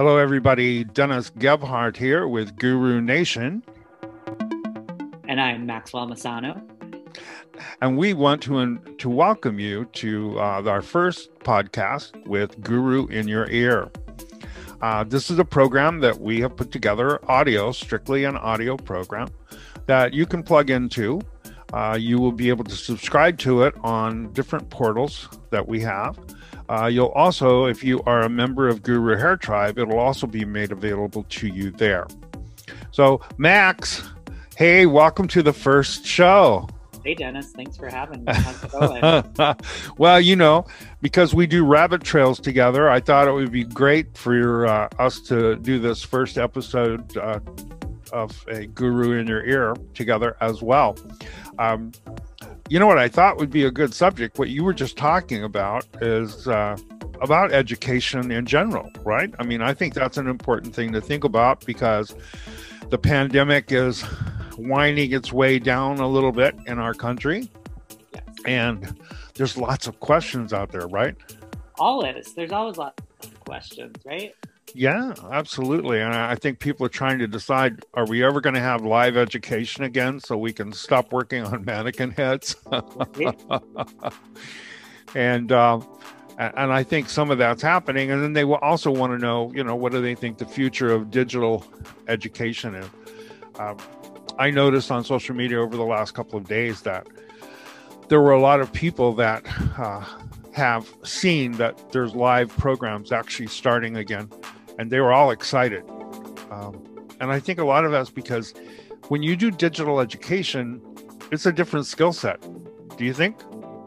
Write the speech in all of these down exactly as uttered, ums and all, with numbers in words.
Hello, everybody. Dennis Gebhardt here with Guru Nation. And I'm Maxwell Massano. And we want to to welcome you to uh, our first podcast with Guru in Your Ear. Uh, this is a program that we have put together, audio, strictly an audio program that you can plug into. Uh, you will be able to subscribe to it on different portals that we have. Uh, you'll also, if you are a member of Guru Hair Tribe, it'll also be made available to you there. So, Max, hey, welcome to the first show. Hey, Dennis. Thanks for having me. How's it going? Well, you know, because we do rabbit trails together, I thought it would be great for your, uh, us to do this first episode uh, of a Guru in Your Ear together as well. Um, you know what I thought would be a good subject? What you were just talking about is uh, about education in general, right? I mean, I think that's an important thing to think about because the pandemic is winding its way down a little bit in our country. Yes. And there's lots of questions out there, right? Always. There's always lots of questions, right? Yeah, absolutely. And I think people are trying to decide, are we ever going to have live education again so we can stop working on mannequin heads? and uh, and I think some of that's happening. And then they will also want to know, you know, what do they think the future of digital education is? Um, I noticed on social media over the last couple of days that there were a lot of people that uh, have seen that there's live programs actually starting again, and they were all excited. Um, and I think a lot of that's because when you do digital education, it's a different skill set. Do you think?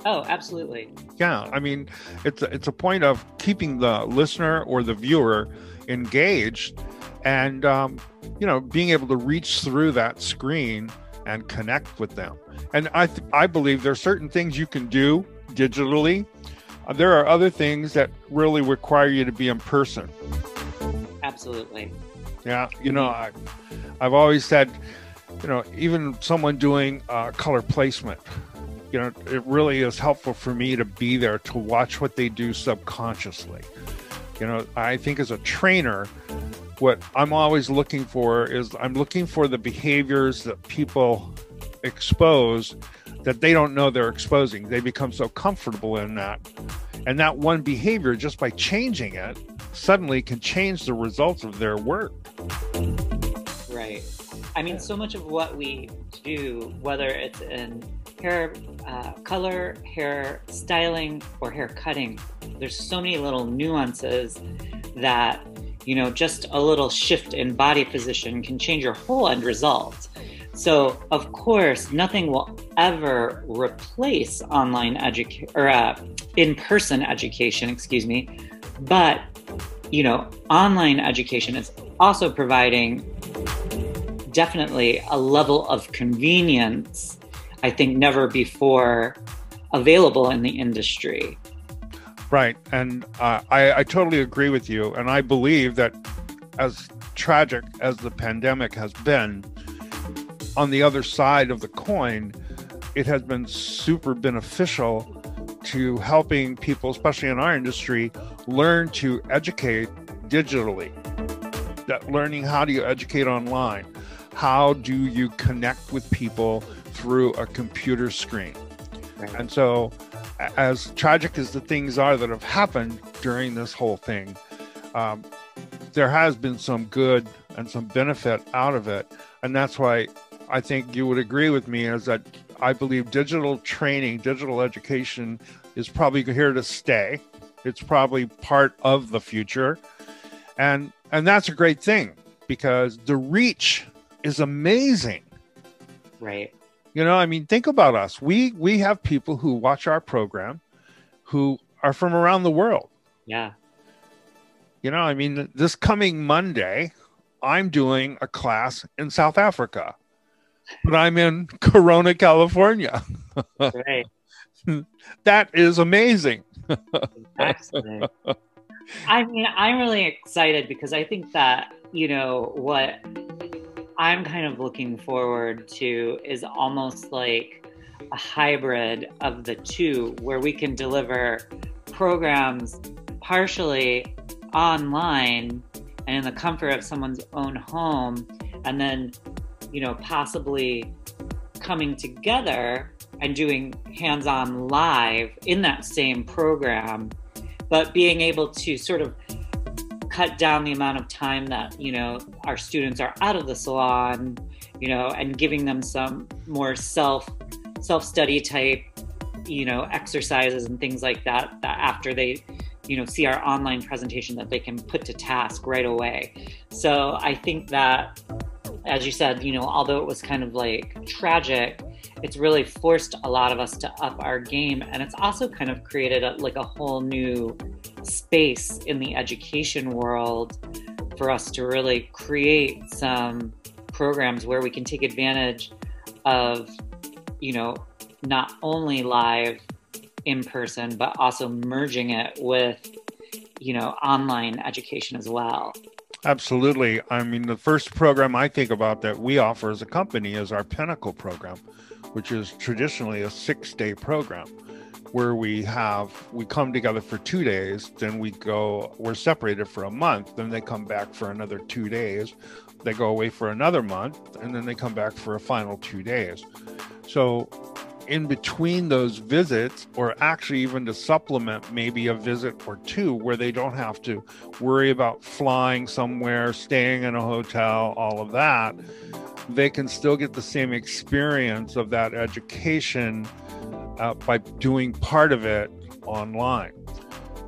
Oh, absolutely. Yeah. I mean, it's a, it's a point of keeping the listener or the viewer engaged and, um, you know, being able to reach through that screen and connect with them. And I th- I believe there are certain things you can do digitally. Uh, there are other things that really require you to be in person. Absolutely. Yeah. You know, I, I've always said, you know, even someone doing uh, color placement, you know, it really is helpful for me to be there to watch what they do subconsciously. You know, I think as a trainer, what I'm always looking for is I'm looking for the behaviors that people expose that they don't know they're exposing. They become so comfortable in that. And that one behavior, just by changing it, suddenly can change the results of their work. Right. I mean, so much of what we do, whether it's in hair uh, color, hair styling, or hair cutting, there's so many little nuances that, you know, just a little shift in body position can change your whole end result. So, of course, nothing will ever replace online education or uh, in-person education, excuse me. But, you know, online education is also providing definitely a level of convenience, I think, never before available in the industry. Right. And uh, I, I totally agree with you. And I believe that as tragic as the pandemic has been, on the other side of the coin, it has been super beneficial to helping people, especially in our industry, learn to educate digitally. That learning, how do you educate online? How do you connect with people through a computer screen? And so, as tragic as the things are that have happened during this whole thing, um, there has been some good and some benefit out of it. And that's why I think you would agree with me is that I believe digital training, digital education is probably here to stay. It's probably part of the future. And, and that's a great thing because the reach is amazing. Right. You know, I mean, think about us. We we have people who watch our program who are from around the world. Yeah. You know, I mean, this coming Monday, I'm doing a class in South Africa, but I'm in Corona, California. Right. That is amazing. Excellent. I mean, I'm really excited because I think that, you know, what I'm kind of looking forward to is almost like a hybrid of the two where we can deliver programs partially online and in the comfort of someone's own home, and then, you know, possibly coming together and doing hands-on live in that same program, but being able to sort of cut down the amount of time that, you know, our students are out of the salon, you know, and giving them some more self, self-study type, you know, exercises and things like that, that after they, you know, see our online presentation that they can put to task right away. So I think that, as you said, you know, although it was kind of like tragic, it's really forced a lot of us to up our game. And it's also kind of created a, like a whole new space in the education world for us to really create some programs where we can take advantage of, you know, not only live in person, but also merging it with, you know, online education as well. Absolutely. I mean, the first program I think about that we offer as a company is our Pinnacle program, which is traditionally a six-day program where we have, we come together for two days, then we go, we're separated for a month, then they come back for another two days, they go away for another month, and then they come back for a final two days. So in between those visits, or actually even to supplement maybe a visit or two where they don't have to worry about flying somewhere, staying in a hotel, all of that, they can still get the same experience of that education uh, by doing part of it online.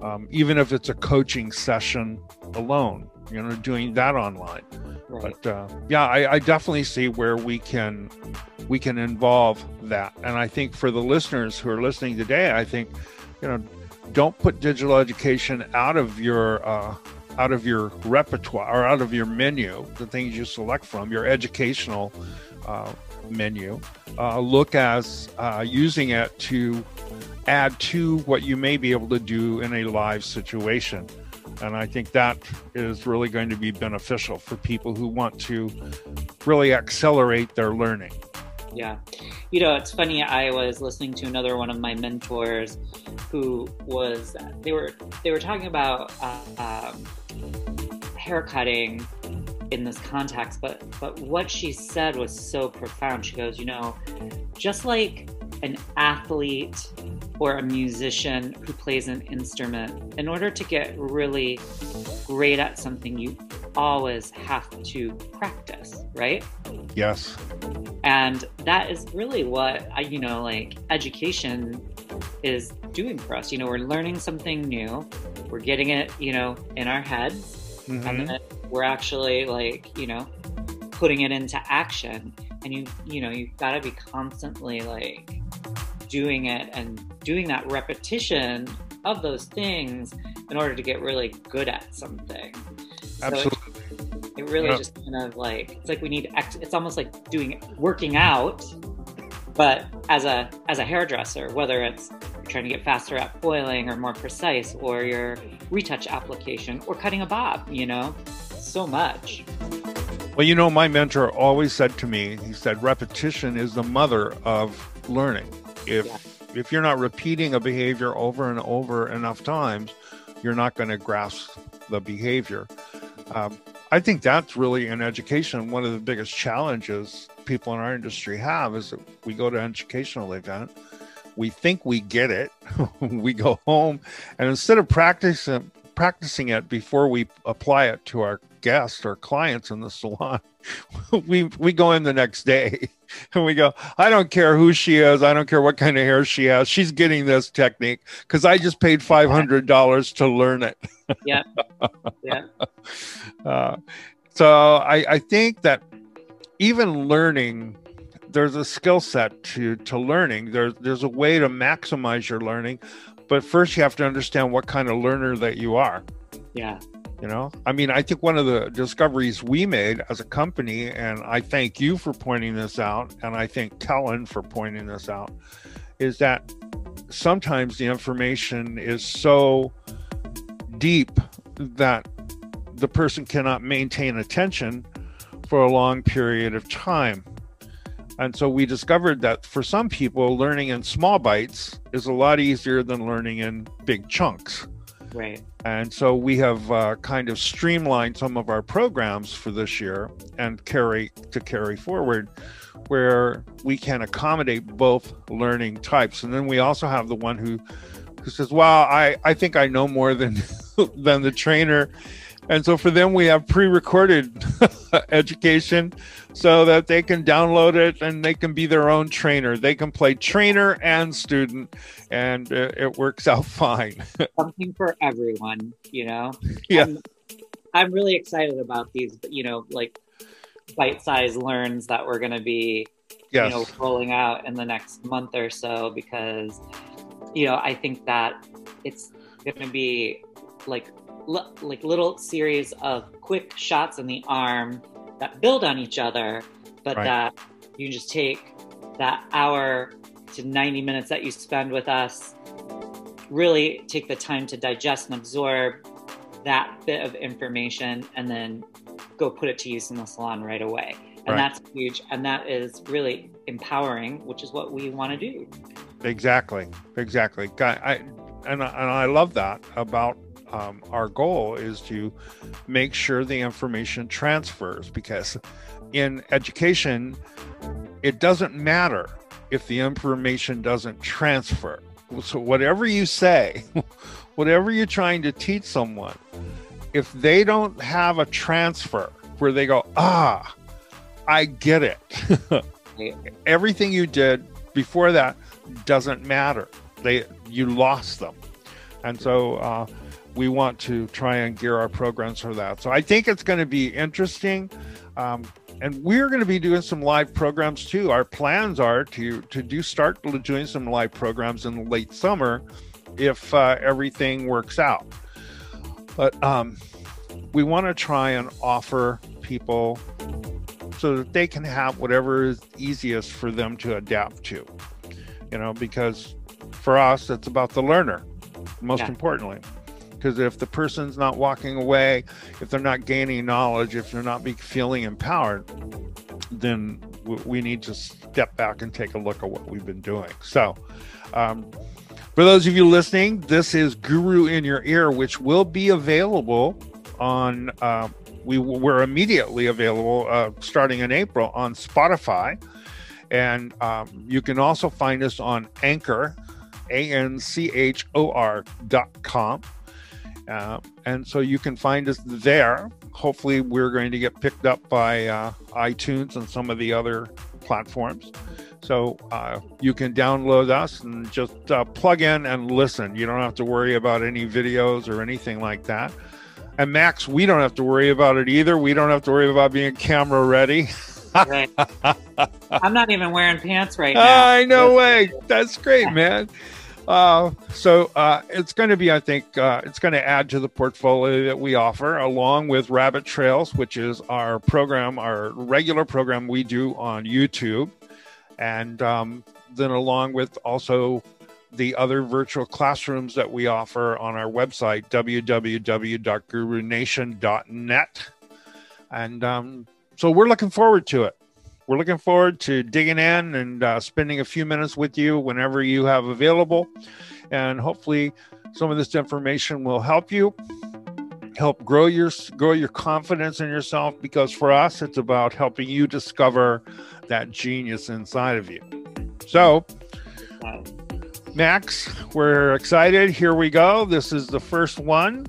Um, even if it's a coaching session alone, you know, doing that online. Right. But uh, yeah, I, I definitely see where we can we can involve that. And I think for the listeners who are listening today, I think, you know, don't put digital education out of your uh, out of your repertoire or out of your menu, the things you select from your educational uh, menu. Uh, look as uh, using it to add to what you may be able to do in a live situation. And I think that is really going to be beneficial for people who want to really accelerate their learning. Yeah. You know, it's funny. I was listening to another one of my mentors who was, they were, they were talking about uh, um, haircutting in this context, but, but what she said was so profound. She goes, you know, just like an athlete or a musician who plays an instrument, in order to get really great at something, you always have to practice, right? Yes. And that is really what, you know, like education is doing for us. You know, we're learning something new, we're getting it, you know, in our heads, mm-hmm. and then we're actually like, you know, putting it into action. And you, you know, you've got to be constantly like doing it and doing that repetition of those things in order to get really good at something. Absolutely. So it, it really yeah. just kind of like, it's like we need, ex- it's almost like doing, working out, but as a, as a hairdresser, whether it's you're trying to get faster at foiling or more precise or your retouch application or cutting a bob, you know, so much. Well, you know, my mentor always said to me, he said, repetition is the mother of learning. If yeah. if you're not repeating a behavior over and over enough times, you're not going to grasp the behavior. Um, I think that's really in education. One of the biggest challenges people in our industry have is that we go to an educational event, we think we get it, we go home, and instead of practicing practicing it before we apply it to our guests or clients in the salon, we we go in the next day and we go, I don't care who she is, I don't care what kind of hair she has, she's getting this technique because I just paid five hundred dollars to learn it. Yeah, yeah. Uh, so I, I think that even learning, there's a skill set to to learning. There's there's a way to maximize your learning, but first you have to understand what kind of learner that you are. Yeah. You know, I mean, I think one of the discoveries we made as a company, and I thank you for pointing this out, and I thank Telen for pointing this out, is that sometimes the information is so deep that the person cannot maintain attention for a long period of time. And so we discovered that for some people, learning in small bites is a lot easier than learning in big chunks. Right. And so we have uh, kind of streamlined some of our programs for this year and carry to carry forward, where we can accommodate both learning types. And then we also have the one who who says, "Wow, I I think I know more than than the trainer." And so for them, we have pre-recorded education so that they can download it and they can be their own trainer. They can play trainer and student, and uh, it works out fine. Something for everyone, you know? Yeah. I'm, I'm really excited about these, you know, like bite-sized learns that we're going to be, yes. you know, rolling out in the next month or so, because, you know, I think that it's going to be like, L- like little series of quick shots in the arm that build on each other, but right. that you can just take that hour to ninety minutes that you spend with us, really take the time to digest and absorb that bit of information, and then go put it to use in the salon right away. And right. that's huge. And that is really empowering, which is what we want to do. Exactly. Exactly. I, and, I, and I love that about Um, our goal is to make sure the information transfers, because in education, it doesn't matter if the information doesn't transfer. So whatever you say, whatever you're trying to teach someone, if they don't have a transfer where they go, ah, I get it. Everything you did before that doesn't matter. They, you lost them. And so, uh, we want to try and gear our programs for that. So I think it's going to be interesting. Um, and we're going to be doing some live programs too. Our plans are to to do start doing some live programs in the late summer if uh, everything works out. But um, we want to try and offer people so that they can have whatever is easiest for them to adapt to. You know, because for us, it's about the learner, most yeah. importantly. Because if the person's not walking away, if they're not gaining knowledge, if they're not be feeling empowered, then w- we need to step back and take a look at what we've been doing. So um, for those of you listening, this is Guru in Your Ear, which will be available on, uh, we were immediately available uh, starting in April on Spotify. And um, you can also find us on Anchor, A N C H O R dot com. Uh, and so you can find us there. Hopefully we're going to get picked up by uh, iTunes and some of the other platforms. So uh, you can download us and just uh, plug in and listen. You don't have to worry about any videos or anything like that. And Max, we don't have to worry about it either. We don't have to worry about being camera ready. Right. I'm not even wearing pants right now. I know, way. That's great, man. Uh, so uh, it's going to be, I think, uh, it's going to add to the portfolio that we offer, along with Rabbit Trails, which is our program, our regular program we do on YouTube. And um, then along with also the other virtual classrooms that we offer on our website, w w w dot guru nation dot net. And um, so we're looking forward to it. We're looking forward to digging in and uh, spending a few minutes with you whenever you have available. And hopefully some of this information will help you, help grow your, grow your confidence in yourself, because for us, it's about helping you discover that genius inside of you. So, Max, we're excited. Here we go. This is the first one.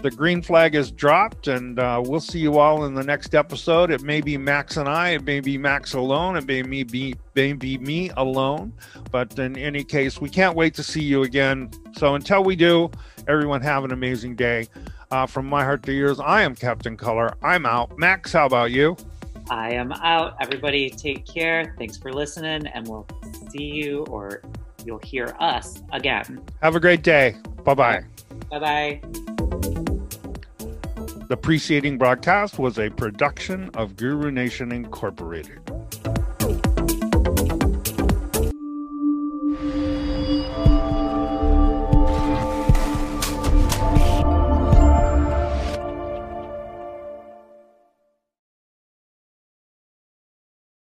The green flag is dropped, and uh, we'll see you all in the next episode. It may be Max and I, it may be Max alone, it may be, may be me alone. But in any case, we can't wait to see you again. So until we do, everyone have an amazing day. Uh, from my heart to yours, I am Captain Color. I'm out. Max, how about you? I am out. Everybody take care. Thanks for listening, and we'll see you, or you'll hear us again. Have a great day. Bye-bye. Bye-bye. The preceding broadcast was a production of Guru Nation Incorporated.